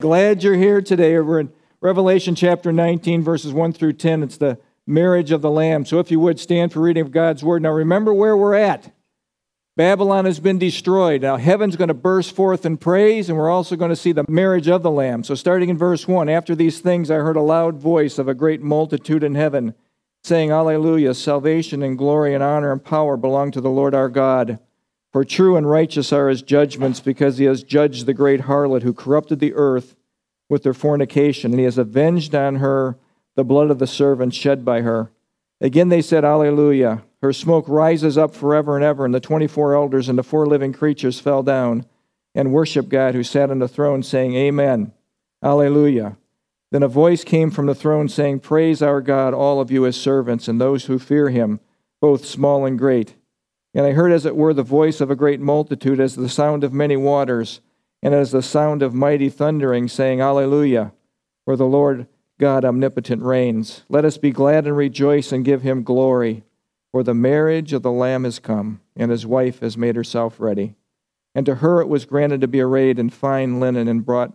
Glad you're here today. We're in Revelation chapter 19, verses 1 through 10. It's the marriage of the Lamb. So if you would, stand for reading of God's Word. Now remember where we're at. Babylon has been destroyed. Now heaven's going to burst forth in praise, and we're also going to see the marriage of the Lamb. So starting in verse 1, after these things I heard a loud voice of a great multitude in heaven, saying, Hallelujah, salvation and glory and honor and power belong to the Lord our God. For true and righteous are his judgments, because he has judged the great harlot who corrupted the earth with her fornication, and he has avenged on her the blood of the servants shed by her. Again they said, Hallelujah. Her smoke rises up forever and ever, and the 24 elders and the 4 living creatures fell down and worshiped God who sat on the throne, saying, Amen. Hallelujah. Then a voice came from the throne, saying, Praise our God, all of you his servants, and those who fear him, both small and great. And I heard, as it were, the voice of a great multitude, as the sound of many waters, and as the sound of mighty thundering, saying, Hallelujah, for the Lord God omnipotent reigns. Let us be glad and rejoice and give him glory, for the marriage of the Lamb has come, and his wife has made herself ready. And to her it was granted to be arrayed in fine linen and bright,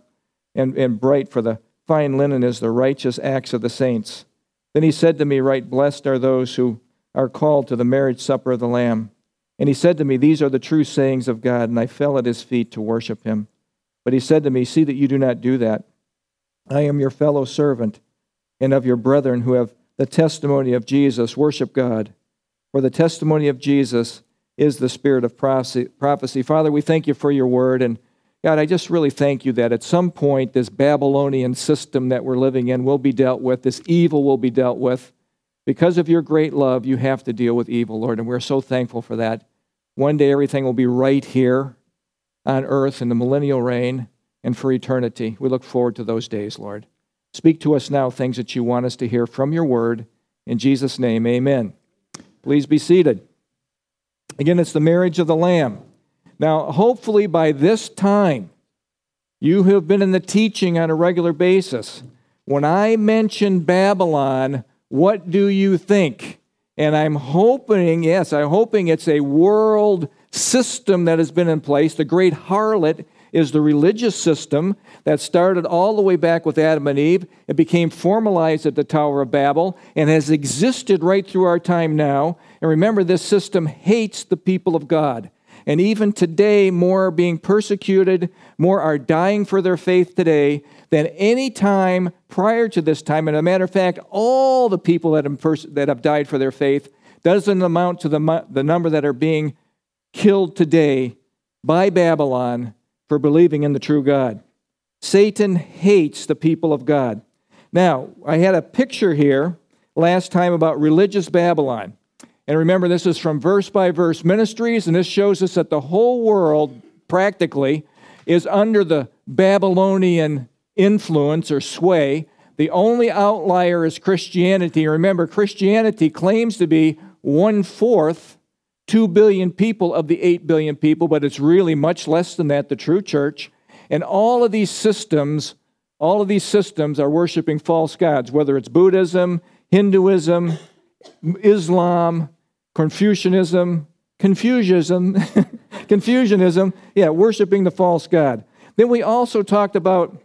for the fine linen is the righteous acts of the saints. Then he said to me, Right blessed are those who are called to the marriage supper of the Lamb. And he said to me, These are the true sayings of God, and I fell at his feet to worship him. But he said to me, See that you do not do that. I am your fellow servant, and of your brethren who have the testimony of Jesus. Worship God, for the testimony of Jesus is the spirit of prophecy. Father, we thank you for your word, and God, I just really thank you that at some point this Babylonian system that we're living in will be dealt with, this evil will be dealt with. Because of your great love, you have to deal with evil, Lord, and we're so thankful for that. One day everything will be right here on earth in the millennial reign and for eternity. We look forward to those days, Lord. Speak to us now things that you want us to hear from your word. In Jesus' name, amen. Please be seated. Again, it's the marriage of the Lamb. Now, hopefully by this time, you have been in the teaching on a regular basis. When I mention Babylon, what do you think? And I'm hoping it's a world system that has been in place. The great harlot is the religious system that started all the way back with Adam and Eve. It became formalized at the Tower of Babel and has existed right through our time now. And remember, this system hates the people of God. And even today, more are being persecuted, more are dying for their faith today than any time prior to this time. And as a matter of fact, all the people that have died for their faith doesn't amount to the number that are being killed today by Babylon for believing in the true God. Satan hates the people of God. Now, I had a picture here last time about religious Babylon. And remember, this is from Verse by Verse Ministries, and this shows us that the whole world, practically, is under the Babylonian influence or sway. The only outlier is Christianity. Remember, Christianity claims to be 1/4, 2 billion people of the 8 billion people, but it's really much less than that, the true church. And all of these systems are worshiping false gods, whether it's Buddhism, Hinduism, Islam, Confucianism, worshiping the false god. Then we also talked about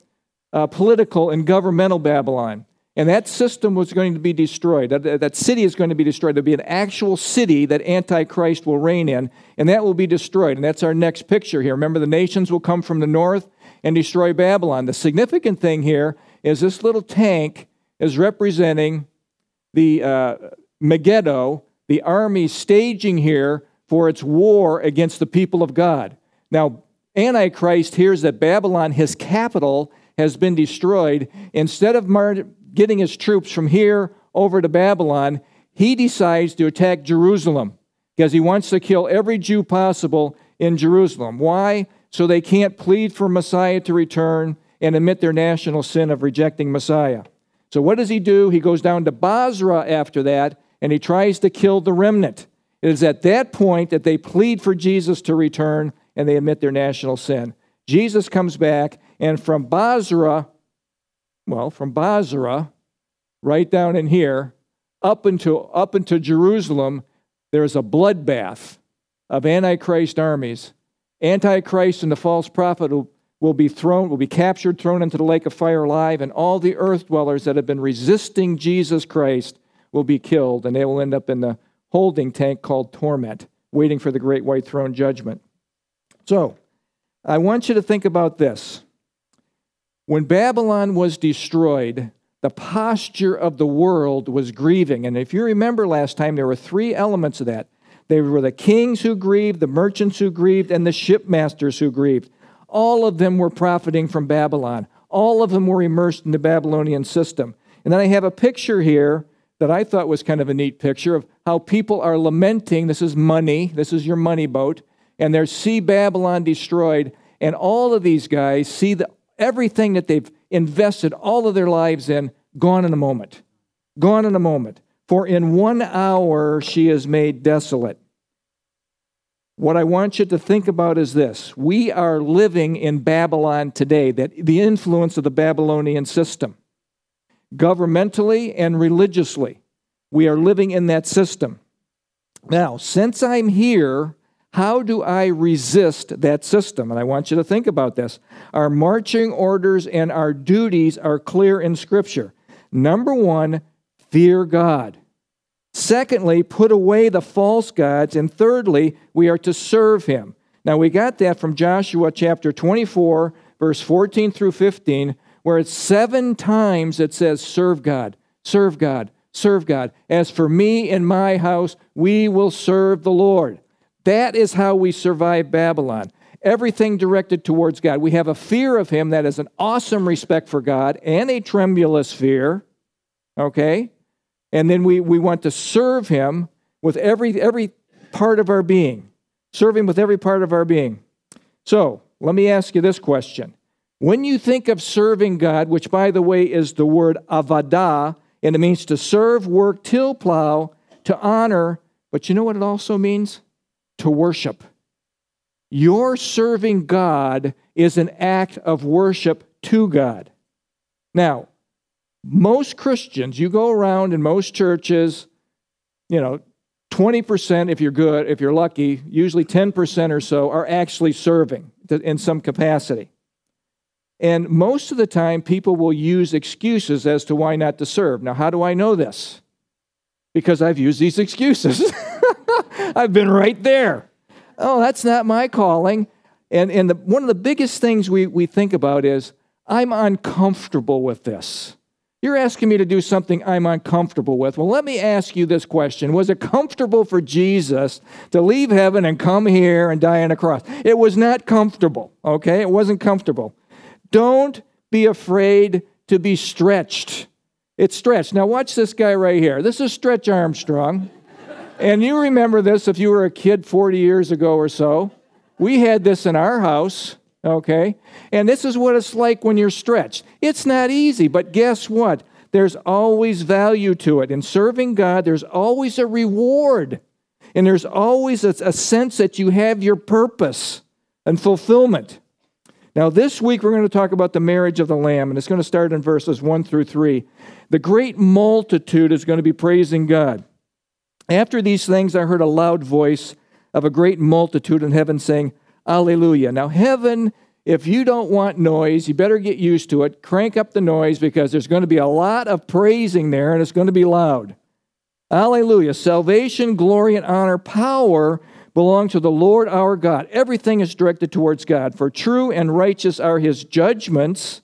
political and governmental Babylon, and that system was going to be destroyed. That city is going to be destroyed. There'll be an actual city that Antichrist will reign in, and that will be destroyed, and that's our next picture here. Remember, the nations will come from the north and destroy Babylon. The significant thing here is this little tank is representing the Megiddo, the army staging here for its war against the people of God. Now, Antichrist hears that Babylon, his capital, has been destroyed. Instead of getting his troops from here over to Babylon, he decides to attack Jerusalem because he wants to kill every Jew possible in Jerusalem. Why? So they can't plead for Messiah to return and admit their national sin of rejecting Messiah. So what does he do? He goes down to Basra after that, and he tries to kill the remnant. It is at that point that they plead for Jesus to return, and they admit their national sin. Jesus comes back, and from Basra, right down in here, up into Jerusalem, there is a bloodbath of Antichrist armies. Antichrist and the false prophet will will be captured, thrown into the lake of fire alive, and all the earth dwellers that have been resisting Jesus Christ will be killed, and they will end up in the holding tank called torment, waiting for the great white throne judgment. So, I want you to think about this. When Babylon was destroyed, the posture of the world was grieving. And if you remember last time, there were three elements of that. They were the kings who grieved, the merchants who grieved, and the shipmasters who grieved. All of them were profiting from Babylon. All of them were immersed in the Babylonian system. And then I have a picture here that I thought was kind of a neat picture of how people are lamenting. This is money. This is your money boat. And they see Babylon destroyed. And all of these guys see everything that they've invested all of their lives in, gone in a moment. Gone in a moment. For in 1 hour she is made desolate. What I want you to think about is this. We are living in Babylon today, that the influence of the Babylonian system. Governmentally and religiously, we are living in that system. Now, since I'm here, how do I resist that system? And I want you to think about this. Our marching orders and our duties are clear in Scripture. Number one, fear God. Secondly, put away the false gods. And thirdly, we are to serve Him. Now, we got that from Joshua chapter 24, verse 14 through 15, where it's 7 times it says, serve God, serve God, serve God. As for me and my house, we will serve the Lord. That is how we survive Babylon. Everything directed towards God. We have a fear of Him that is an awesome respect for God and a tremulous fear, okay? And then we want to serve Him with every part of our being. Serve Him with every part of our being. So, let me ask you this question. When you think of serving God, which, by the way, is the word avada, and it means to serve, work, till, plow, to honor, but you know what it also means? To worship. Your serving God is an act of worship to God. Now, most Christians, you go around in most churches, 20%, if you're good, if you're lucky, usually 10% or so are actually serving in some capacity. And most of the time, people will use excuses as to why not to serve. Now, how do I know this? Because I've used these excuses. I've been right there. Oh, that's not my calling. And one of the biggest things we think about is, I'm uncomfortable with this. You're asking me to do something I'm uncomfortable with. Well, let me ask you this question. Was it comfortable for Jesus to leave heaven and come here and die on a cross? It was not comfortable, okay? It wasn't comfortable. Don't be afraid to be stretched. It's stretched. Now watch this guy right here. This is Stretch Armstrong. And you remember this if you were a kid 40 years ago or so. We had this in our house, okay? And this is what it's like when you're stretched. It's not easy, but guess what? There's always value to it. In serving God, there's always a reward. And there's always a sense that you have your purpose and fulfillment. Now, this week, we're going to talk about the marriage of the Lamb, and it's going to start in verses 1 through 3. The great multitude is going to be praising God. After these things, I heard a loud voice of a great multitude in heaven saying, Alleluia. Now, heaven, if you don't want noise, you better get used to it. Crank up the noise because there's going to be a lot of praising there, and it's going to be loud. Alleluia. Salvation, glory, and honor, power belong to the Lord our God. Everything is directed towards God. For true and righteous are His judgments.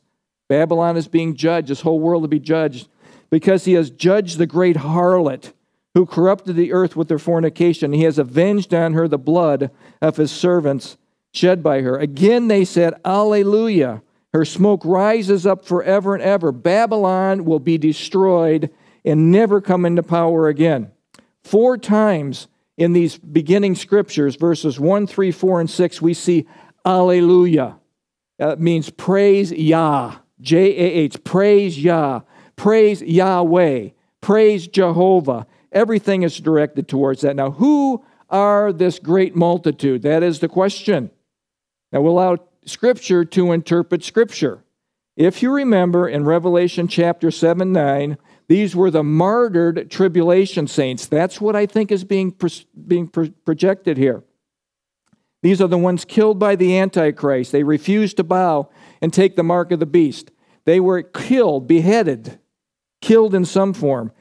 Babylon is being judged. This whole world will be judged. Because He has judged the great harlot who corrupted the earth with her fornication. He has avenged on her the blood of His servants shed by her. Again they said, Alleluia. Her smoke rises up forever and ever. Babylon will be destroyed and never come into power again. 4 times in these beginning scriptures, verses 1, 3, 4, and 6, we see Alleluia. That means praise Yah, J-A-H, praise Yah, praise Yahweh, praise Jehovah. Everything is directed towards that. Now, who are this great multitude? That is the question. Now, we'll allow Scripture to interpret Scripture. If you remember in Revelation chapter 7, 9, these were the martyred tribulation saints. That's what I think is being projected here. These are the ones killed by the Antichrist. They refused to bow and take the mark of the beast. They were killed, beheaded, killed in some form.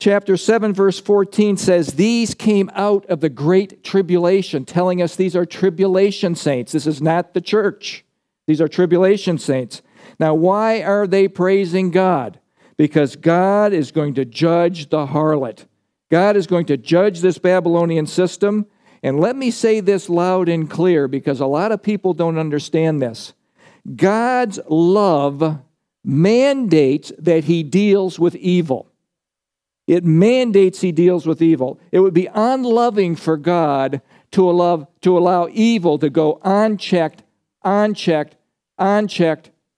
Chapter 7, verse 14 says, these came out of the great tribulation, telling us these are tribulation saints. This is not the church. These are tribulation saints. Now, why are they praising God? Because God is going to judge the harlot. God is going to judge this Babylonian system. And let me say this loud and clear, because a lot of people don't understand this. God's love mandates that he deals with evil. It mandates he deals with evil. It would be unloving for God to allow evil to go unchecked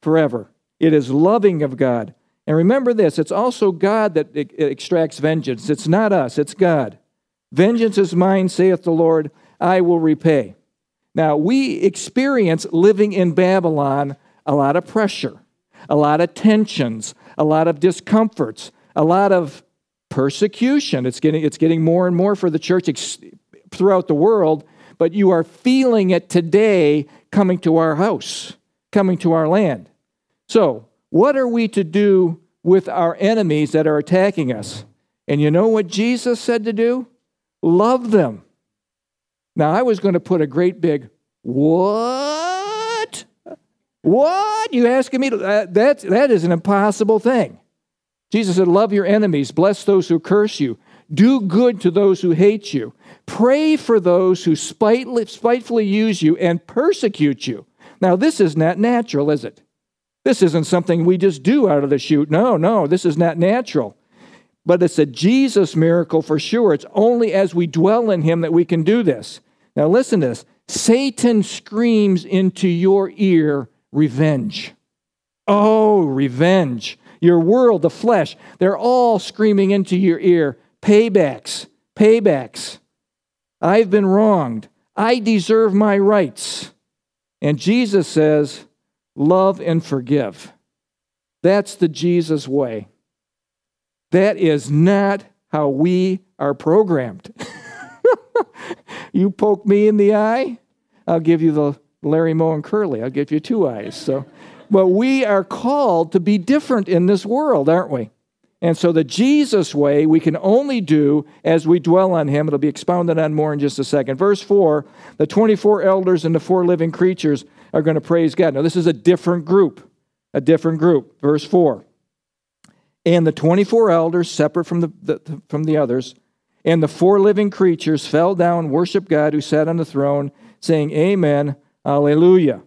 forever. It is loving of God. And remember this, it's also God that extracts vengeance. It's not us, it's God. Vengeance is mine, saith the Lord, I will repay. Now, we experience living in Babylon a lot of pressure, a lot of tensions, a lot of discomforts, a lot of persecution. It's getting more and more for the church throughout the world, but you are feeling it today coming to our house, coming to our land. So, what are we to do with our enemies that are attacking us? And you know what Jesus said to do? Love them. Now, I was going to put a great big, what? You asking me? That is an impossible thing. Jesus said, love your enemies, bless those who curse you, do good to those who hate you, pray for those who spitefully use you and persecute you. Now, this is not natural, is it? This isn't something we just do out of the chute. No, this is not natural. But it's a Jesus miracle for sure. It's only as we dwell in him that we can do this. Now listen to this. Satan screams into your ear, revenge. Oh, revenge. Your world, the flesh, they're all screaming into your ear, paybacks. I've been wronged. I deserve my rights. And Jesus says, love and forgive. That's the Jesus way. That is not how we are programmed. You poke me in the eye, I'll give you the Larry, Moe, and Curly. I'll give you two eyes. So, but we are called to be different in this world, aren't we? And so the Jesus way we can only do as we dwell on him. It'll be expounded on more in just a second. Verse 4, the 24 elders and the 4 living creatures are going to praise God. Now, this is a different group. Verse 4. And the 24 elders, separate from the others, and the 4 living creatures fell down, worshiped God who sat on the throne, saying, Amen, Alleluia.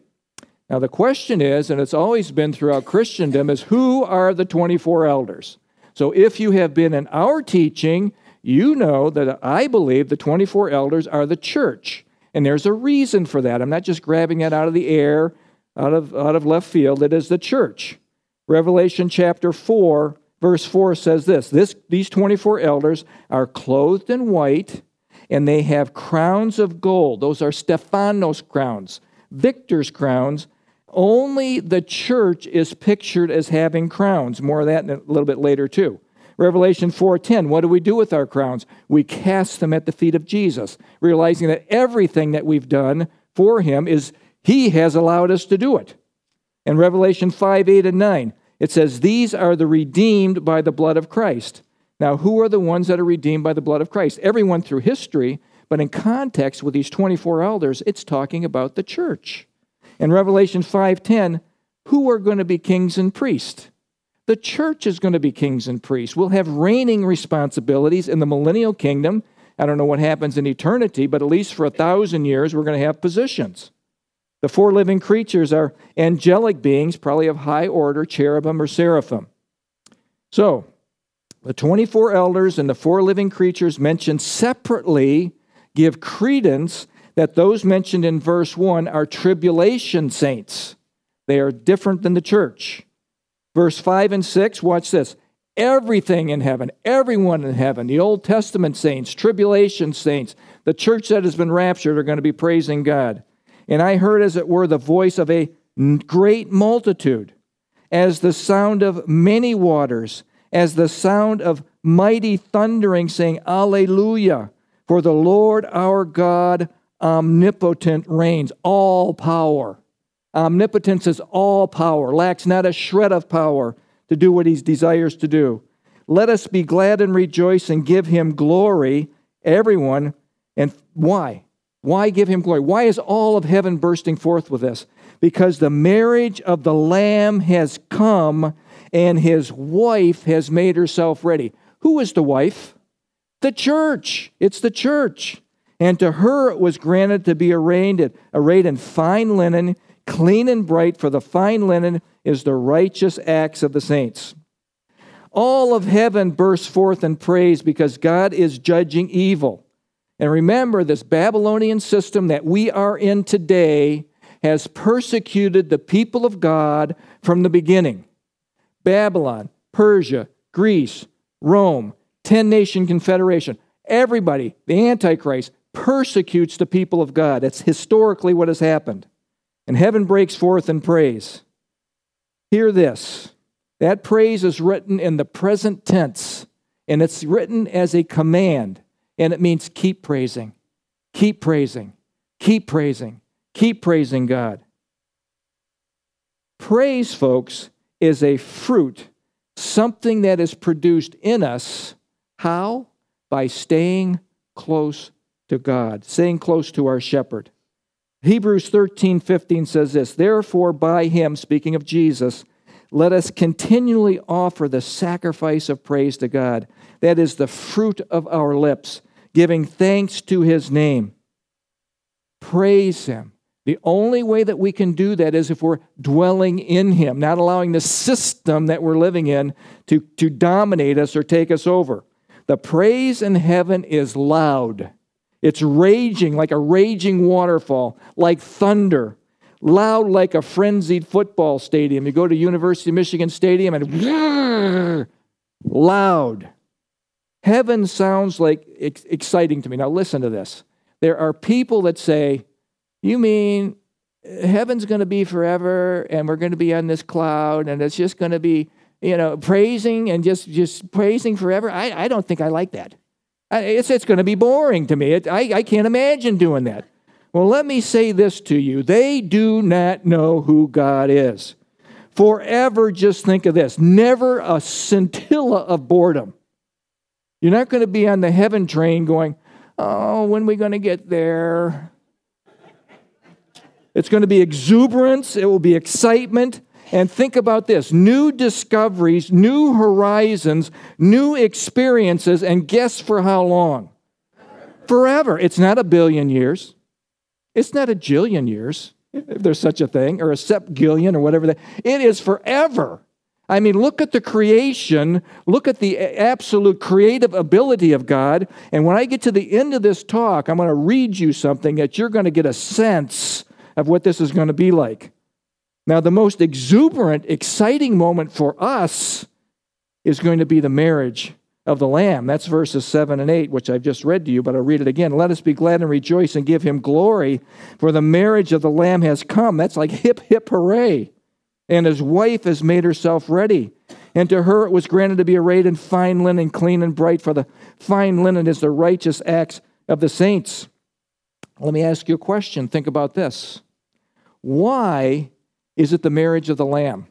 Now, the question is, and it's always been throughout Christendom, is who are the 24 elders? So if you have been in our teaching, you know that I believe the 24 elders are the church. And there's a reason for that. I'm not just grabbing it out of the air, out of left field. It is the church. Revelation chapter 4, verse 4 says this, these 24 elders are clothed in white, and they have crowns of gold. Those are Stephanos crowns, victor's crowns. Only the church is pictured as having crowns. More of that a little bit later, too. Revelation 4:10, what do we do with our crowns? We cast them at the feet of Jesus, realizing that everything that we've done for him is he has allowed us to do it. In Revelation 5:8-9, it says, these are the redeemed by the blood of Christ. Now, who are the ones that are redeemed by the blood of Christ? Everyone through history, but in context with these 24 elders, it's talking about the church. In Revelation 5:10, who are going to be kings and priests? The church is going to be kings and priests. We'll have reigning responsibilities in the millennial kingdom. I don't know what happens in eternity, but at least for 1,000 years, we're going to have positions. The 4 living creatures are angelic beings, probably of high order, cherubim or seraphim. So, the 24 elders and the 4 living creatures mentioned separately give credence that those mentioned in verse 1 are tribulation saints. They are different than the church. Verse 5 and 6, watch this. Everything in heaven, everyone in heaven, the Old Testament saints, tribulation saints, the church that has been raptured are going to be praising God. And I heard, as it were, the voice of a great multitude, as the sound of many waters, as the sound of mighty thundering, saying, Alleluia, for the Lord our God omnipotent reigns, all power. Omnipotence is all power, lacks not a shred of power to do what he desires to do. Let us be glad and rejoice and give him glory, everyone. And why? Why give him glory? Why is all of heaven bursting forth with this? Because the marriage of the Lamb has come, and his wife has made herself ready. Who is the wife? The church. It's the church. And to her it was granted to be arrayed in fine linen, clean and bright, for the fine linen is the righteous acts of the saints. All of heaven bursts forth in praise because God is judging evil. And remember, this Babylonian system that we are in today has persecuted the people of God from the beginning. Babylon, Persia, Greece, Rome, 10-nation confederation. Everybody, the Antichrist, persecutes the people of God. That's historically what has happened. And heaven breaks forth in praise. Hear this. That praise is written in the present tense, and it's written as a command. And it means keep praising, keep praising, keep praising, keep praising God. Praise, folks, is a fruit, something that is produced in us. How? By staying close to God, staying close to our shepherd. Hebrews 13:15 says this, therefore by him, speaking of Jesus, let us continually offer the sacrifice of praise to God. That is the fruit of our lips, giving thanks to his name. Praise him. The only way that we can do that is if we're dwelling in him, not allowing the system that we're living in to dominate us or take us over. The praise in heaven is loud. It's raging like a raging waterfall, like thunder. Loud like a frenzied football stadium. You go to University of Michigan Stadium and loud. Heaven sounds like exciting to me. Now listen to this. There are people that say, you mean heaven's going to be forever and we're going to be on this cloud and it's just going to be, you know, praising and just praising forever? I don't think I like that. It's going to be boring to me. I can't imagine doing that. Well, let me say this to you. They do not know who God is. Forever, just think of this. Never a scintilla of boredom. You're not going to be on the heaven train going, oh, when are we going to get there? It's going to be exuberance. It will be excitement. And think about this. New discoveries, new horizons, new experiences, and guess for how long? Forever. It's not 1 billion years. It's not 1 jillion years, if there's such a thing, or a septillion or whatever. It is forever. I mean, look at the creation. Look at the absolute creative ability of God. And when I get to the end of this talk, I'm going to read you something that you're going to get a sense of what this is going to be like. Now, the most exuberant, exciting moment for us is going to be the marriage of the Lamb. That's verses 7 and 8, which I've just read to you, but I'll read it again. Let us be glad and rejoice and give him glory, for the marriage of the Lamb has come. That's like hip, hip, hooray. And his wife has made herself ready. And to her it was granted to be arrayed in fine linen, clean and bright, for the fine linen is the righteous acts of the saints. Let me ask you a question. Think about this. Why is it the marriage of the Lamb?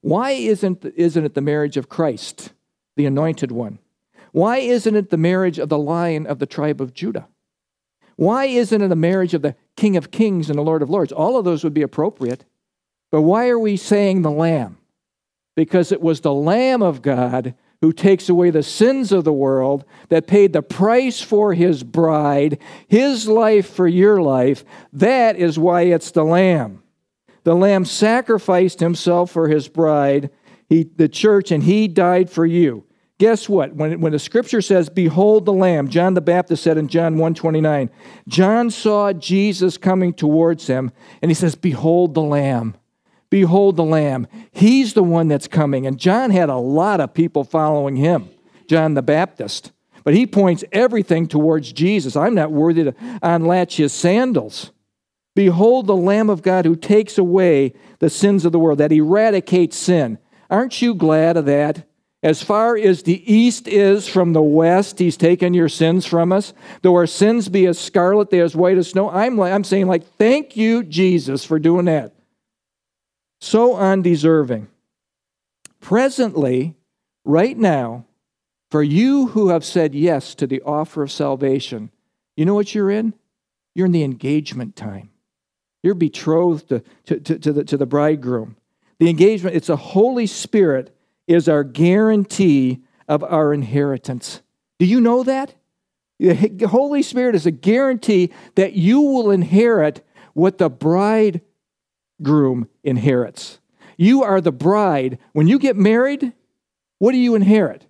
Why isn't it the marriage of Christ, the anointed one? Why isn't it the marriage of the Lion of the tribe of Judah? Why isn't it a marriage of the King of Kings and the Lord of Lords? All of those would be appropriate. But why are we saying the Lamb? Because it was the Lamb of God who takes away the sins of the world, that paid the price for his bride, his life for your life. That is why it's the Lamb. The Lamb sacrificed himself for his bride, the church, and he died for you. Guess what? When the scripture says, behold the Lamb, John the Baptist said in John 1:29, John saw Jesus coming towards him, and he says, behold the Lamb. Behold the Lamb. He's the one that's coming. And John had a lot of people following him, John the Baptist. But he points everything towards Jesus. I'm not worthy to unlatch his sandals. Behold the Lamb of God who takes away the sins of the world, that eradicates sin. Aren't you glad of that? As far as the east is from the west, he's taken your sins from us. Though our sins be as scarlet, they are as white as snow. I'm saying, like, thank you, Jesus, for doing that. So undeserving. Presently, right now, for you who have said yes to the offer of salvation, you know what you're in? You're in the engagement time. You're betrothed to the bridegroom. The engagement, it's the Holy Spirit is our guarantee of our inheritance. Do you know that? The Holy Spirit is a guarantee that you will inherit what the bridegroom inherits. You are the bride. When you get married, what do you inherit?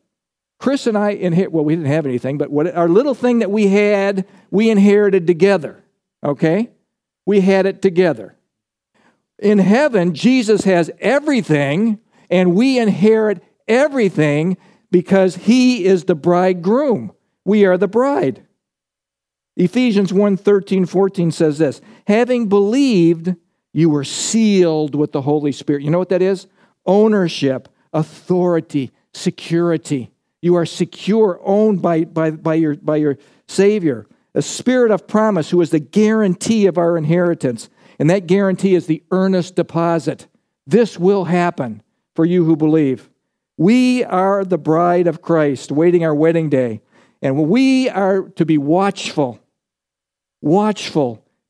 Chris and I inherit, well, we didn't have anything, but what our little thing that we had, we inherited together, okay? We had it together. In heaven, Jesus has everything, and we inherit everything because he is the bridegroom. We are the bride. Ephesians 1:13-14 says this, having believed, you were sealed with the Holy Spirit. You know what that is? Ownership, authority, security. You are secure, owned by your Savior. A spirit of promise who is the guarantee of our inheritance. And that guarantee is the earnest deposit. This will happen for you who believe. We are the bride of Christ, waiting our wedding day. And we are to be watchful,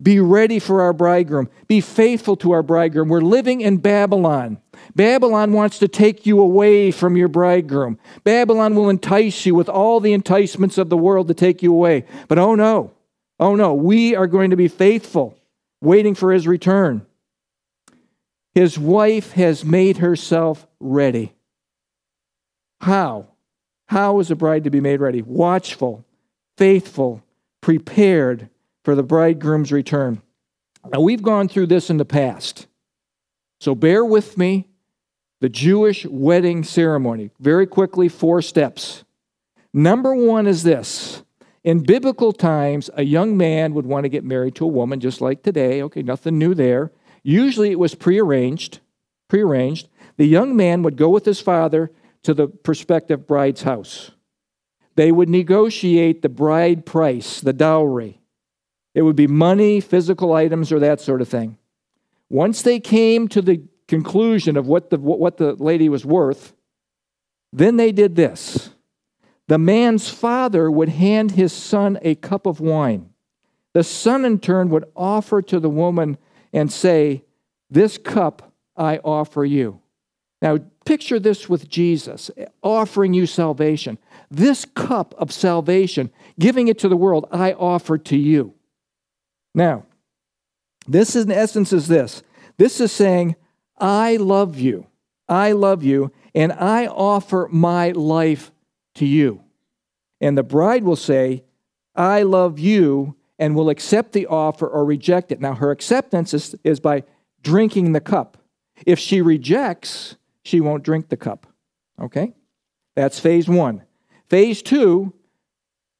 be ready for our bridegroom, be faithful to our bridegroom. We're living in Babylon. Babylon wants to take you away from your bridegroom. Babylon will entice you with all the enticements of the world to take you away. But oh no, we are going to be faithful, waiting for his return. His wife has made herself ready. How? How is a bride to be made ready? Watchful, faithful, prepared for the bridegroom's return. Now, we've gone through this in the past, so bear with me. The Jewish wedding ceremony. Very quickly, 4 steps. Number 1 is this. In biblical times, a young man would want to get married to a woman just like today. Okay, nothing new there. Usually it was prearranged. The young man would go with his father to the prospective bride's house. They would negotiate the bride price, the dowry. It would be money, physical items, or that sort of thing. Once they came to the conclusion of what the lady was worth, then they did this. The man's father would hand his son a cup of wine. The son, in turn, would offer to the woman and say, this cup I offer you. Now, picture this with Jesus offering you salvation. This cup of salvation, giving it to the world, I offer to you. Now, this in essence is this. This is saying, I love you, and I offer my life to you. And the bride will say, I love you, and will accept the offer or reject it. Now, her acceptance is by drinking the cup. If she rejects, she won't drink the cup. Okay? That's phase 1. Phase 2,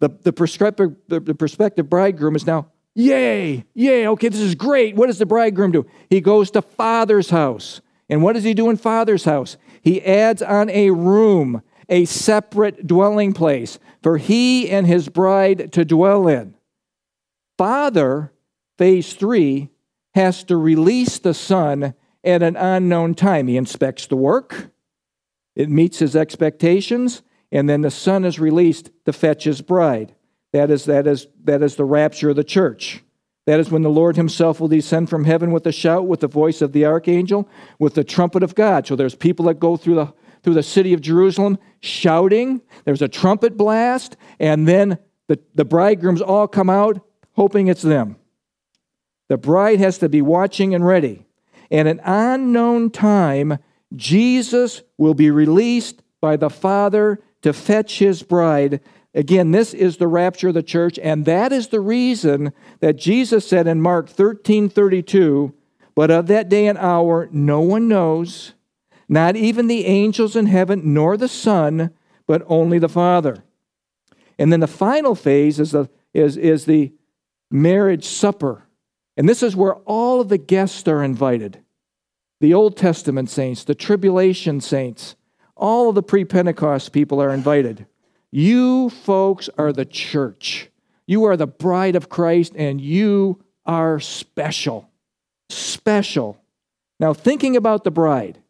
the prospective bridegroom is now, yay, okay, this is great. What does the bridegroom do? He goes to father's house. And what does he do in father's house? He adds on a room, a separate dwelling place for he and his bride to dwell in. Father, phase 3, has to release the son at an unknown time. He inspects the work, it meets his expectations, and then the son is released to fetch his bride. That is the rapture of the church. That is when the Lord himself will descend from heaven with a shout, with the voice of the archangel, with the trumpet of God. So there's people that go through the city of Jerusalem shouting. There's a trumpet blast, and then the bridegrooms all come out, hoping it's them. The bride has to be watching and ready. At an unknown time, Jesus will be released by the Father to fetch his bride. Again, this is the rapture of the church, and that is the reason that Jesus said in Mark 13:32, but of that day and hour no one knows, not even the angels in heaven, nor the Son, but only the Father. And then the final phase is the marriage supper. And this is where all of the guests are invited. The Old Testament saints, the tribulation saints, All of the pre-Pentecost people are invited. You folks are the church. You are the bride of Christ, and you are special. Special. Now, thinking about the bride,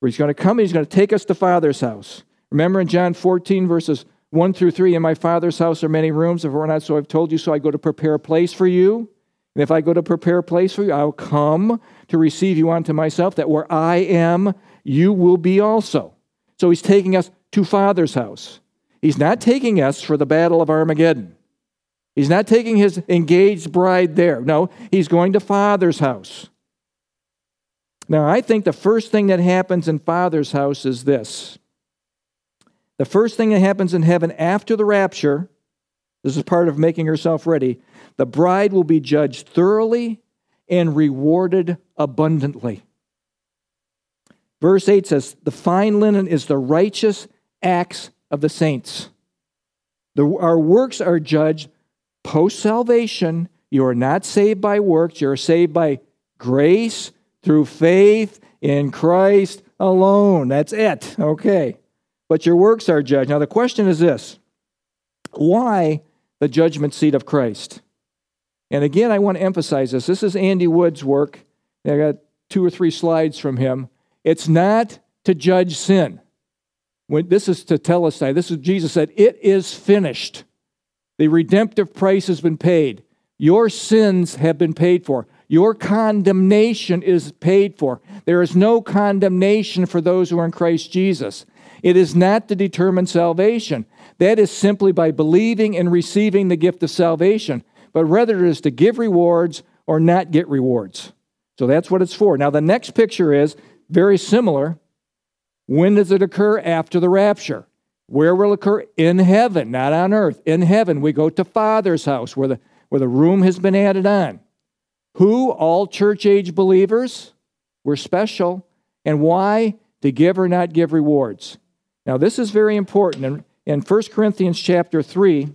where he's going to come and he's going to take us to Father's house. Remember in John 14, verses 1 through 3, in my Father's house are many rooms. If we're not, so I've told you, so I go to prepare a place for you. And if I go to prepare a place for you, I'll come to receive you unto myself, that where I am, you will be also. So he's taking us to Father's house. He's not taking us for the battle of Armageddon. He's not taking his engaged bride there. No, he's going to Father's house. Now, I think the first thing that happens in Father's house is this. The first thing that happens in heaven after the rapture, this is part of making herself ready, the bride will be judged thoroughly and rewarded abundantly. Verse 8 says, the fine linen is the righteous acts of the saints. Our works are judged post-salvation. You are not saved by works. You are saved by grace through faith in Christ alone. That's it. Okay. But your works are judged. Now the question is this. Why the judgment seat of Christ? And again, I want to emphasize this. This is Andy Wood's work. I got 2 or 3 slides from him. It's not to judge sin. This is to tell us that. This is Jesus said, it is finished. The redemptive price has been paid. Your sins have been paid for. Your condemnation is paid for. There is no condemnation for those who are in Christ Jesus. It is not to determine salvation. That is simply by believing and receiving the gift of salvation. But rather it is to give rewards or not get rewards. So that's what it's for. Now the next picture is very similar. When does it occur? After the rapture. Where will it occur? In heaven, not on earth. In heaven, we go to Father's house where the room has been added on. Who? All church-age believers. We're special. And why? To give or not give rewards. Now this is very important. In 1 Corinthians chapter 3,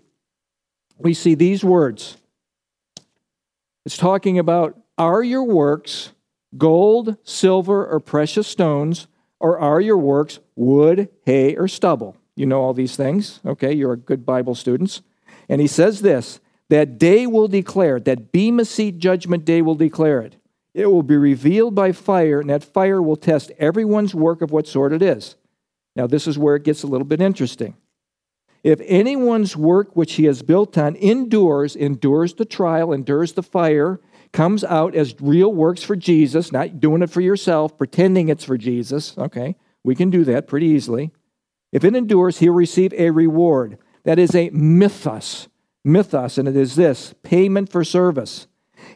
we see these words. It's talking about, are your works gold, silver, or precious stones, or are your works wood, hay, or stubble? You know all these things. Okay, you're good Bible students. And he says this, that day will declare it, that Bema Seat judgment day will declare it. It will be revealed by fire, and that fire will test everyone's work of what sort it is. Now, this is where it gets a little bit interesting. If anyone's work which he has built on endures the trial, endures the fire, comes out as real works for Jesus, not doing it for yourself, pretending it's for Jesus. Okay, we can do that pretty easily. If it endures, he'll receive a reward. That is a mythos. Mythos, and it is this, payment for service.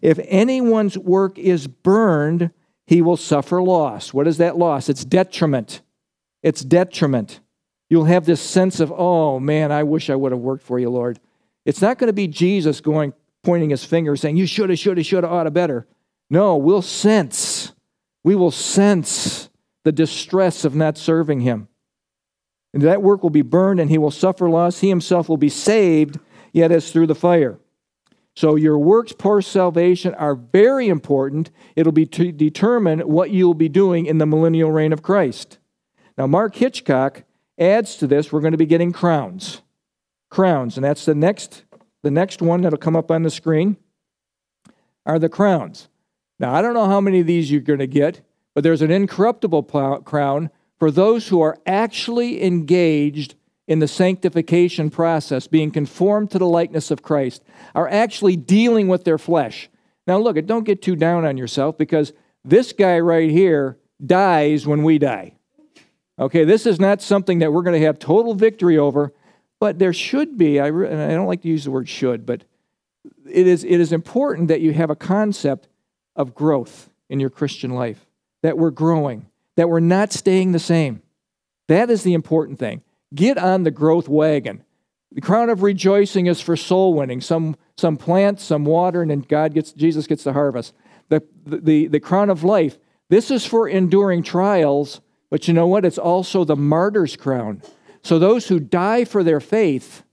If anyone's work is burned, he will suffer loss. What is that loss? It's detriment. It's detriment. You'll have this sense of, oh, man, I wish I would have worked for you, Lord. It's not going to be Jesus going, pointing his finger, saying, you shoulda, oughta better. No, we will sense the distress of not serving him. And that work will be burned, and he will suffer loss. He himself will be saved, yet as through the fire. So your works post salvation are very important. It'll be to determine what you'll be doing in the millennial reign of Christ. Now, Mark Hitchcock adds to this, we're going to be getting crowns. Crowns, and that's the next one that'll come up on the screen, are the crowns. Now, I don't know how many of these you're going to get, but there's an incorruptible crown for those who are actually engaged in the sanctification process, being conformed to the likeness of Christ, are actually dealing with their flesh. Now, look, don't get too down on yourself, because this guy right here dies when we die. Okay, this is not something that we're going to have total victory over, but there should be, and I don't like to use the word should, but it is important that you have a concept of growth in your Christian life, that we're growing, that we're not staying the same. That is the important thing. Get on the growth wagon. The crown of rejoicing is for soul winning. Some plant, some water, and then Jesus gets the harvest. The crown of life, this is for enduring trials, but you know what? It's also the martyr's crown. So those who die for their faith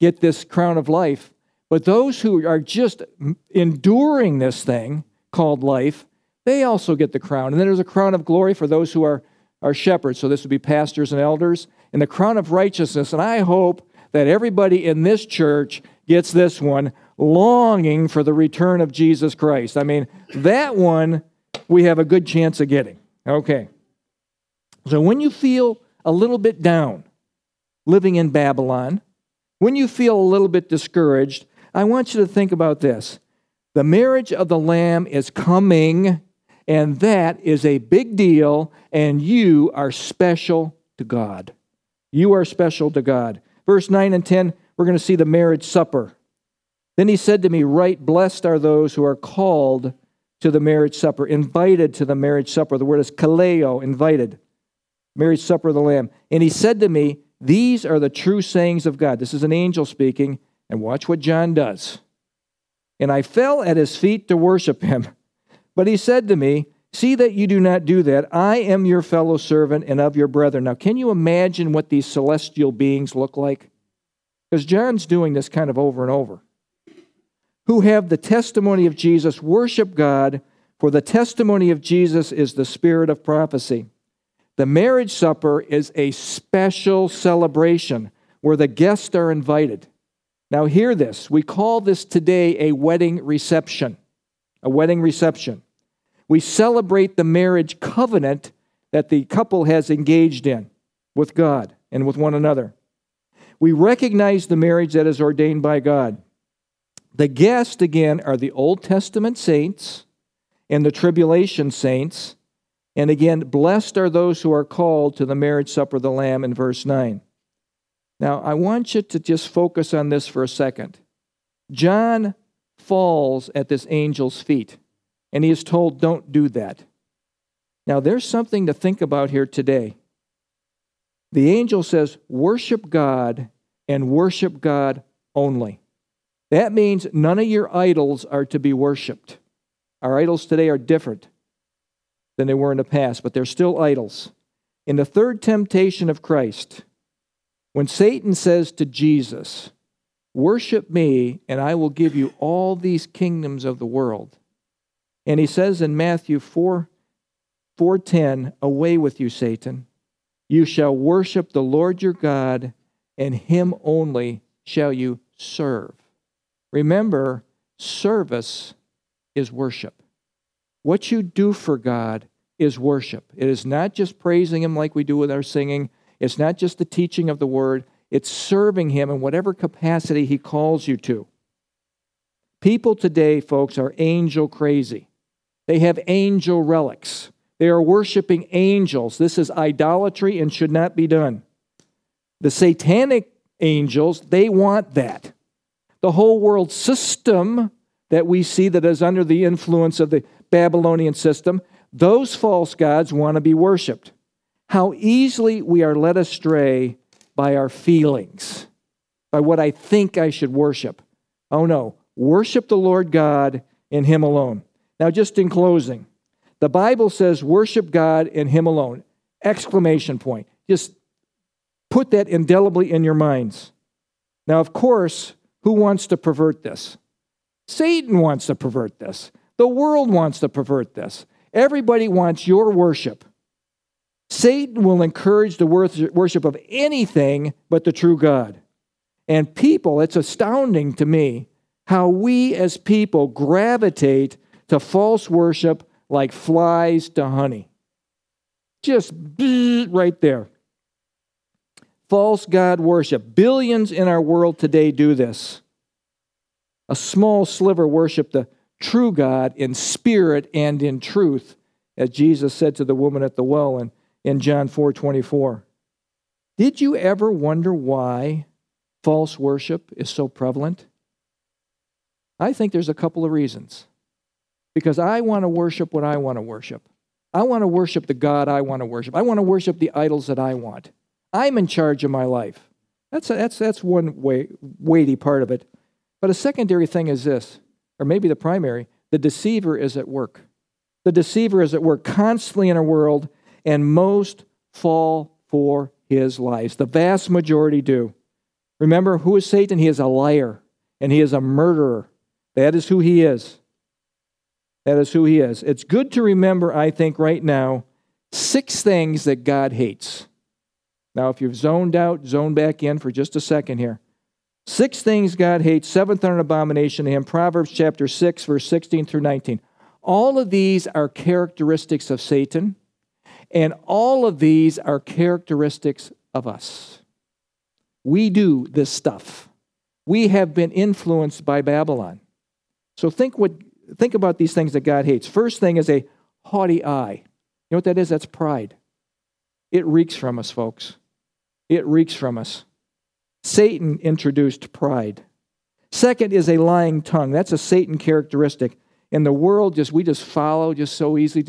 get this crown of life, but those who are just enduring this thing called life, they also get the crown. And then there's a crown of glory for those who are are shepherds. So this would be pastors and elders. And the crown of righteousness, and I hope that everybody in this church gets this one, longing for the return of Jesus Christ. I mean, that one we have a good chance of getting. Okay. So when you feel a little bit down living in Babylon, when you feel a little bit discouraged, I want you to think about this. The marriage of the Lamb is coming, and that is a big deal, and you are special to God. You are special to God. Verse 9 and 10, we're going to see the marriage supper. Then he said to me, "Right, blessed are those who are called to the marriage supper," invited to the marriage supper. The word is kaleo, invited. Marriage supper of the Lamb. And he said to me, "These are the true sayings of God." This is an angel speaking, and watch what John does. "And I fell at his feet to worship him. But he said to me, 'See that you do not do that. I am your fellow servant and of your brethren.'" Now, can you imagine what these celestial beings look like? Because John's doing this kind of over and over. "Who have the testimony of Jesus, worship God, for the testimony of Jesus is the spirit of prophecy." The marriage supper is a special celebration where the guests are invited. Now hear this. We call this today a wedding reception. A wedding reception. We celebrate the marriage covenant that the couple has engaged in with God and with one another. We recognize the marriage that is ordained by God. The guests, again, are the Old Testament saints and the tribulation saints. And again, blessed are those who are called to the marriage supper of the Lamb in verse 9. Now, I want you to just focus on this for a second. John falls at this angel's feet, and he is told, "Don't do that." Now, there's something to think about here today. The angel says, "Worship God and worship God only." That means none of your idols are to be worshipped. Our idols today are different than they were in the past, but they're still idols. In the third temptation of Christ, when Satan says to Jesus, "Worship me, and I will give you all these kingdoms of the world," and he says in Matthew 4:10, "Away with you, Satan. You shall worship the Lord your God, and him only shall you serve." Remember, service is worship. What you do for God is worship. It is not just praising Him like we do with our singing. It's not just the teaching of the Word. It's serving Him in whatever capacity He calls you to. People today, folks, are angel crazy. They have angel relics. They are worshiping angels. This is idolatry and should not be done. The satanic angels, they want that. The whole world system that we see that is under the influence of the Babylonian system, those false gods want to be worshipped. How easily we are led astray by our feelings, by what I think I should worship. Oh no, worship the Lord God and Him alone. Now just in closing, the Bible says worship God and Him alone. Exclamation point. Just put that indelibly in your minds. Now of course, who wants to pervert this? Satan wants to pervert this. The world wants to pervert this. Everybody wants your worship. Satan will encourage the worship of anything but the true God. And people, it's astounding to me how we as people gravitate to false worship like flies to honey. Just right there. False God worship. Billions in our world today do this. A small sliver worship the true God in spirit and in truth, as Jesus said to the woman at the well in John 4:24. Did you ever wonder why false worship is so prevalent? I think there's a couple of reasons. Because I want to worship what I want to worship. I want to worship the God I want to worship. I want to worship the idols that I want. I'm in charge of my life. That's one way, weighty part of it. But a secondary thing is this, or maybe the primary, the deceiver is at work. The deceiver is at work constantly in our world, and most fall for his lies. The vast majority do. Remember, who is Satan? He is a liar, and he is a murderer. That is who he is. That is who he is. It's good to remember, I think, right now, 6 things that God hates. Now, if you've zoned out, zone back in for just a second here. 6 things God hates, 7th are an abomination to him. Proverbs chapter 6, verse 16 through 19. All of these are characteristics of Satan, and all of these are characteristics of us. We do this stuff. We have been influenced by Babylon. So think about these things that God hates. First thing is a haughty eye. You know what that is? That's pride. It reeks from us, folks. It reeks from us. Satan introduced pride. Second is a lying tongue. That's a Satan characteristic. And the world we just follow just so easily.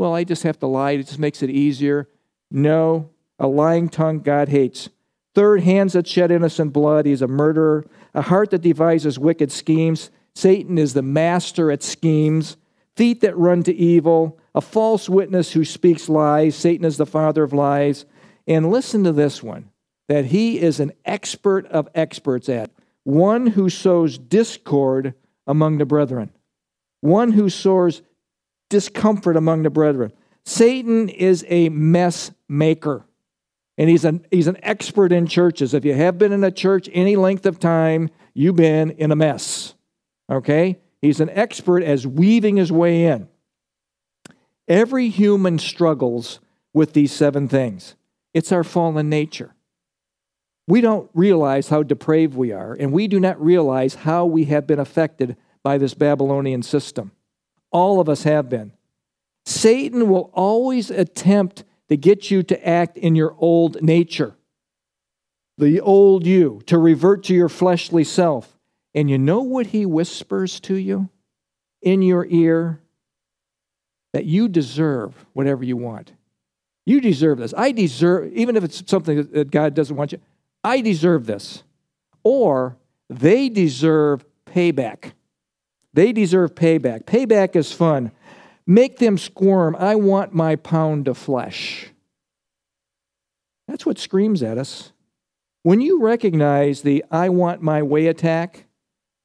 I just have to lie. It just makes it easier. No, a lying tongue God hates. Third, hands that shed innocent blood. He's a murderer. A heart that devises wicked schemes. Satan is the master at schemes. Feet that run to evil. A false witness who speaks lies. Satan is the father of lies. And listen to this one, that he is an expert of experts at. One who sows discord among the brethren. One who sows discomfort among the brethren. Satan is a mess maker. And he's an expert in churches. If you have been in a church any length of time, you've been in a mess. Okay? He's an expert as weaving his way in. Every human struggles with these 7 things. It's our fallen nature. We don't realize how depraved we are, and we do not realize how we have been affected by this Babylonian system. All of us have been. Satan will always attempt to get you to act in your old nature, the old you, to revert to your fleshly self. And you know what he whispers to you in your ear? That you deserve whatever you want. You deserve this. I deserve, even if it's something that God doesn't want you, I deserve this. Or they deserve payback. They deserve payback. Payback is fun. Make them squirm. I want my pound of flesh. That's what screams at us. When you recognize the I want my way attack,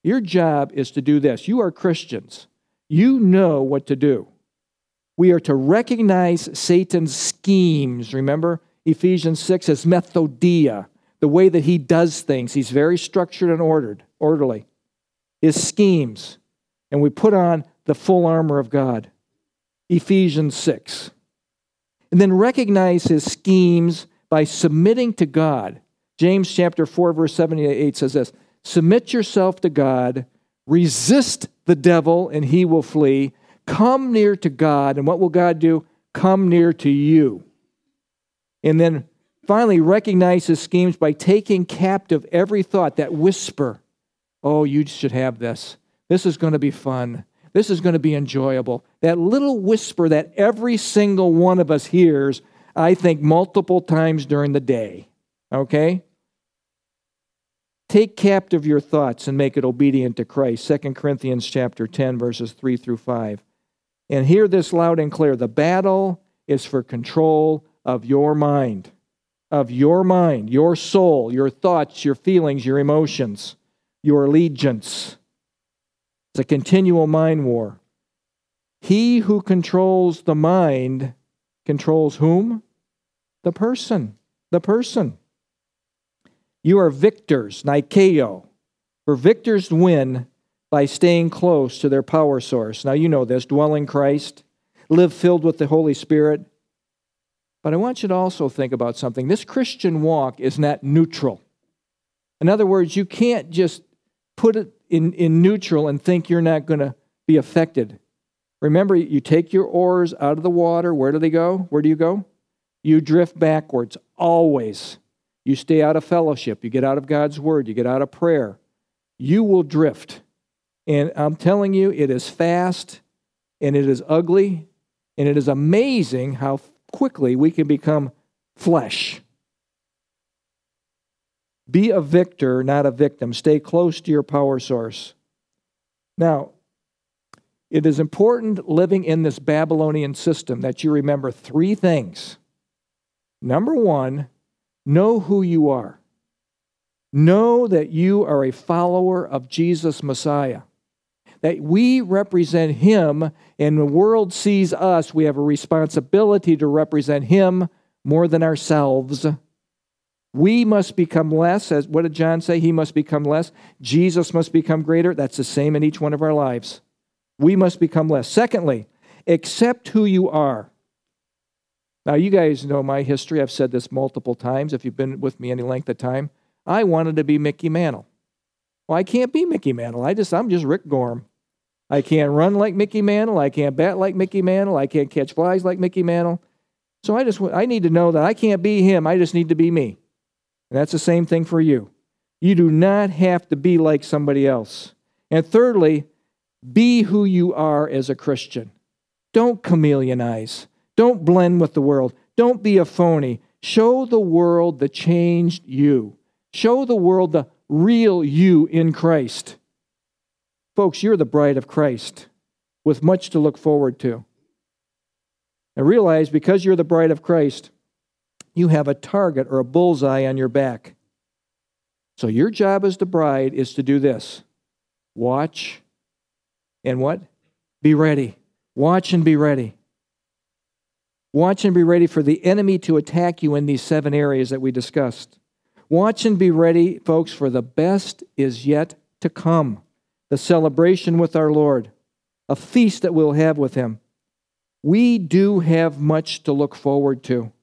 your job is to do this. You are Christians. You know what to do. We are to recognize Satan's schemes. Remember, Ephesians 6 is methodia, the way that he does things. He's very structured and orderly. His schemes. And we put on the full armor of God. Ephesians 6. And then recognize his schemes by submitting to God. James chapter 4, verse 7-8 says this, submit yourself to God, resist the devil, and he will flee. Come near to God, and what will God do? Come near to you. And then finally, recognize his schemes by taking captive every thought, that whisper, oh, you should have this. This is going to be fun. This is going to be enjoyable. That little whisper that every single one of us hears, I think, multiple times during the day. Okay? Take captive your thoughts and make it obedient to Christ. 2 Corinthians chapter 10, verses 3 through 5. And hear this loud and clear. The battle is for control of your mind. Of your mind, your soul, your thoughts, your feelings, your emotions, your allegiance. It's a continual mind war. He who controls the mind controls whom? The person. The person. You are victors, Nikeo. For victors win by staying close to their power source. Now you know this, dwell in Christ, live filled with the Holy Spirit. But I want you to also think about something. This Christian walk is not neutral. In other words, you can't just put it in neutral and think you're not going to be affected. Remember, you take your oars out of the water. Where do they go? Where do you go? You drift backwards, always. You stay out of fellowship. You get out of God's word. You get out of prayer. You will drift. And I'm telling you, it is fast, and it is ugly, and it is amazing how quickly we can become flesh. Be a victor, not a victim. Stay close to your power source. Now, it is important living in this Babylonian system that you remember 3 things. Number 1, know who you are. Know that you are a follower of Jesus Messiah. that we represent Him, and the world sees us. We have a responsibility to represent Him more than ourselves. We must become less, as what did John say? He must become less. Jesus must become greater. That's the same in each one of our lives. We must become less. Secondly, accept who you are. Now, you guys know my history. I've said this multiple times, if you've been with me any length of time. I wanted to be Mickey Mantle. Well, I can't be Mickey Mantle. I'm just Rick Gorm. I can't run like Mickey Mantle. I can't bat like Mickey Mantle. I can't catch flies like Mickey Mantle. So I need to know that I can't be him. I just need to be me. And that's the same thing for you. You do not have to be like somebody else. And thirdly, be who you are as a Christian. Don't chameleonize. Don't blend with the world. Don't be a phony. Show the world the changed you. Show the world the real you in Christ. Folks, you're the bride of Christ with much to look forward to. And realize because you're the bride of Christ, you have a target or a bullseye on your back. So your job as the bride is to do this. Watch and what? Be ready. Watch and be ready. Watch and be ready for the enemy to attack you in these 7 areas that we discussed. Watch and be ready, folks, for the best is yet to come. The celebration with our Lord. A feast that we'll have with Him. We do have much to look forward to.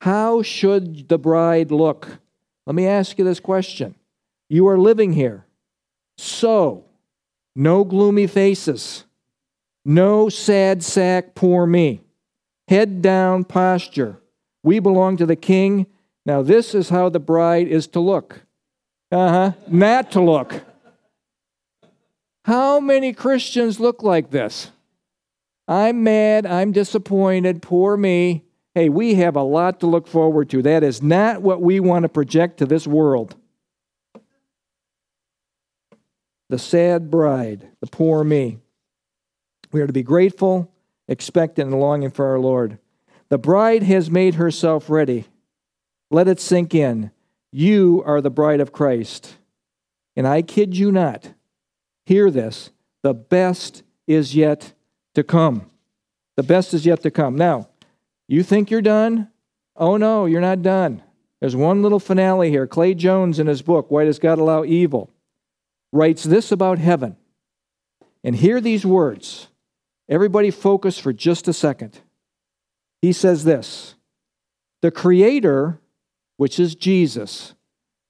How should the bride look? Let me ask you this question. You are living here. So, no gloomy faces. No sad sack, poor me. Head down posture. We belong to the King. Now this is how the bride is to look. Not to look. How many Christians look like this? I'm mad, I'm disappointed, poor me. Hey, we have a lot to look forward to. That is not what we want to project to this world. The sad bride, the poor me. We are to be grateful, expectant, and longing for our Lord. The bride has made herself ready. Let it sink in. You are the bride of Christ. And I kid you not. Hear this. The best is yet to come. The best is yet to come. Now, you think you're done? Oh no, you're not done. There's one little finale here. Clay Jones in his book, Why Does God Allow Evil, writes this about heaven. And hear these words. Everybody focus for just a second. He says this, the Creator, which is Jesus,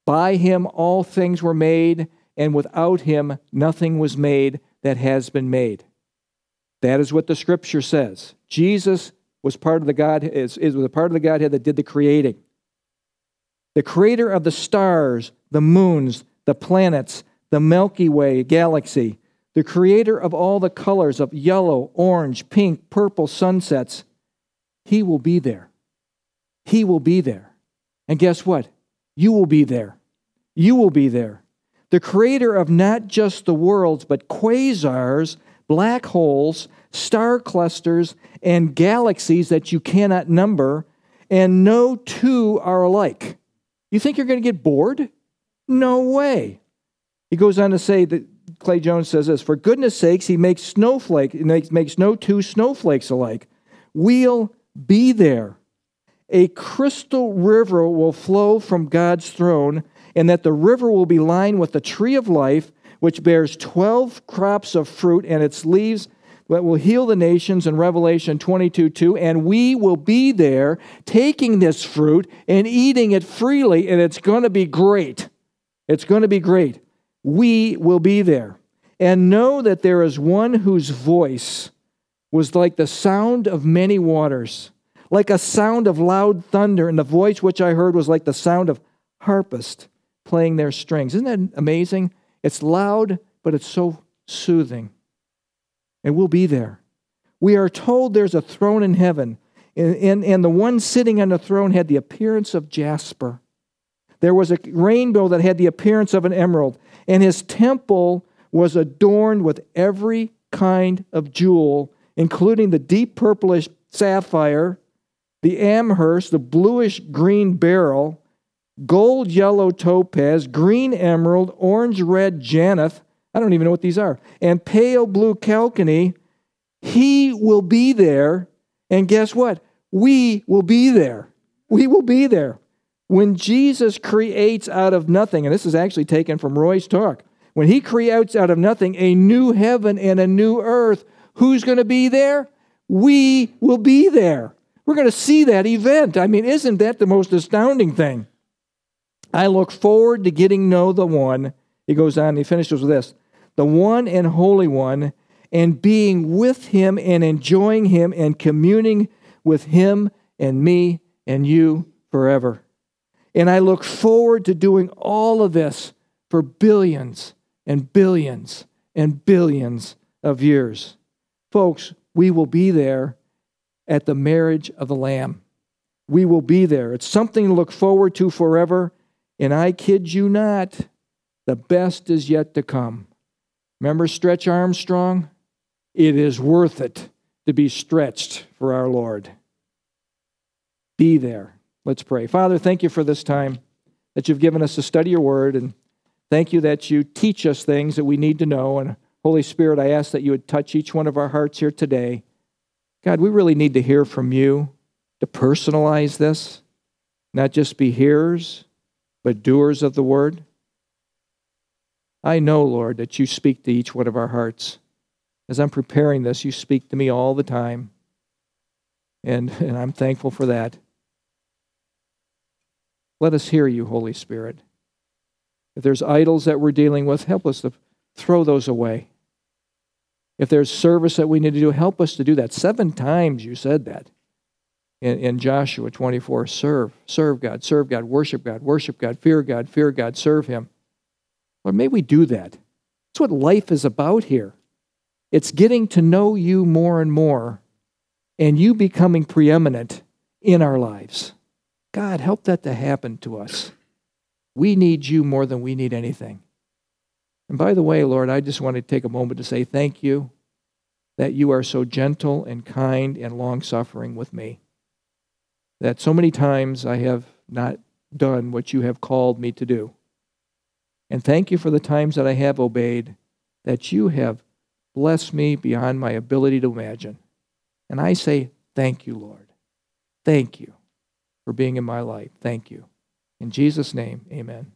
by Him all things were made, and without Him nothing was made that has been made. That is what the Scripture says. Jesus was part of the Godhead, is a part of the Godhead that did the creating. The Creator of the stars, the moons, the planets, the Milky Way galaxy, the Creator of all the colors of yellow, orange, pink, purple sunsets, He will be there. He will be there. And guess what? You will be there. You will be there. The Creator of not just the worlds, but quasars, black holes, star clusters, and galaxies that you cannot number, and no two are alike. You think you're going to get bored? No way. He goes on to say that Clay Jones says this, for goodness sakes, He makes no two snowflakes alike. We'll be there. A crystal river will flow from God's throne, and that the river will be lined with the tree of life, which bears 12 crops of fruit, and its leaves that will heal the nations in Revelation 22:2, and we will be there taking this fruit and eating it freely, and it's going to be great. It's going to be great. We will be there. And know that there is one whose voice was like the sound of many waters, like a sound of loud thunder, and the voice which I heard was like the sound of harpists playing their strings. Isn't that amazing? It's loud, but it's so soothing. And we'll be there. We are told there's a throne in heaven, and the one sitting on the throne had the appearance of jasper. There was a rainbow that had the appearance of an emerald, and His temple was adorned with every kind of jewel, including the deep purplish sapphire, the ambergris, the bluish-green beryl, gold-yellow topaz, green emerald, orange-red jacinth. I don't even know what these are. And pale blue balcony, he will be there. And guess what? We will be there. We will be there. When Jesus creates out of nothing, and this is actually taken from Roy's talk, when he creates out of nothing a new heaven and a new earth, who's going to be there? We will be there. We're going to see that event. I mean, isn't that the most astounding thing? I look forward to getting to know the one. He goes on, he finishes with this. The one and holy one, and being with him and enjoying him and communing with him and me and you forever. And I look forward to doing all of this for billions and billions and billions of years. Folks, we will be there at the marriage of the Lamb. We will be there. It's something to look forward to forever. And I kid you not, the best is yet to come. Remember Stretch Armstrong? It is worth it to be stretched for our Lord. Be there. Let's pray. Father, thank you for this time that you've given us to study your word, and thank you that you teach us things that we need to know. And Holy Spirit, I ask that you would touch each one of our hearts here today. God, we really need to hear from you, to personalize this, not just be hearers, but doers of the word. I know, Lord, that you speak to each one of our hearts. As I'm preparing this, you speak to me all the time, and I'm thankful for that. Let us hear you, Holy Spirit. If there's idols that we're dealing with, help us to throw those away. If there's service that we need to do, help us to do that. 7 times you said that in Joshua 24. Serve God, worship God, fear God, serve him. Lord, may we do that. That's what life is about here. It's getting to know you more and more, and you becoming preeminent in our lives. God, help that to happen to us. We need you more than we need anything. And by the way, Lord, I just want to take a moment to say thank you that you are so gentle and kind and long-suffering with me, that so many times I have not done what you have called me to do. And thank you for the times that I have obeyed, that you have blessed me beyond my ability to imagine. And I say thank you, Lord. Thank you for being in my life. Thank you. In Jesus' name, amen.